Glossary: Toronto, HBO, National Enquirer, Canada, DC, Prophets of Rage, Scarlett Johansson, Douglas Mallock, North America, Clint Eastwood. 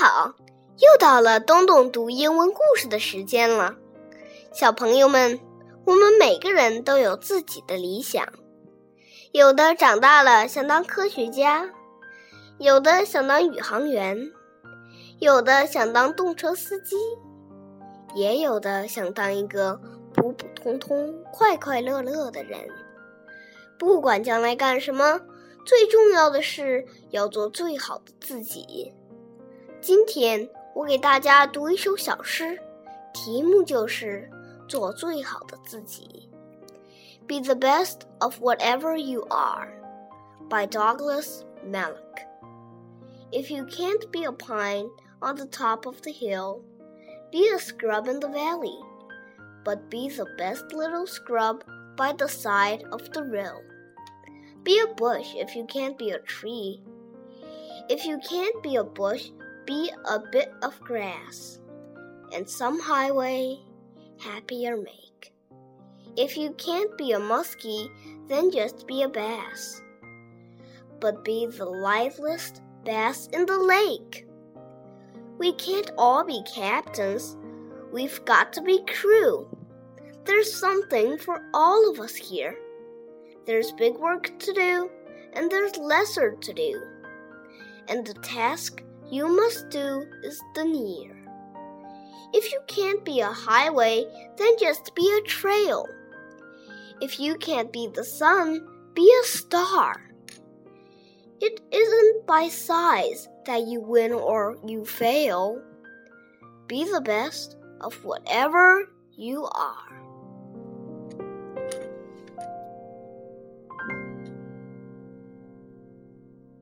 好，又到了东东读英文故事的时间了。小朋友们，我们每个人都有自己的理想，有的长大了想当科学家，有的想当宇航员，有的想当动车司机，也有的想当一个普普通通、快快乐乐的人。不管将来干什么，最重要的是要做最好的自己。今天我给大家读一首小诗，题目就是做最好的自己。 Be the best of whatever you are by Douglas Mallock. If you can't be a pine on the top of the hill, be a scrub in the valley, but be the best little scrub by the side of the rill. Be a bush if you can't be a tree. If you can't be a bush, be a bit of grass, and some highway happier make. If you can't be a muskie, then just be a bass, but be the liveliest bass in the lake. We can't all be captains. We've got to be crew. There's something for all of us here. There's big work to do, and there's lesser to do. And the task you must do is denier. If you can't be a highway, then just be a trail. If you can't be the sun, be a star.It isn't by size that you win or you fail. Be the best of whatever you are.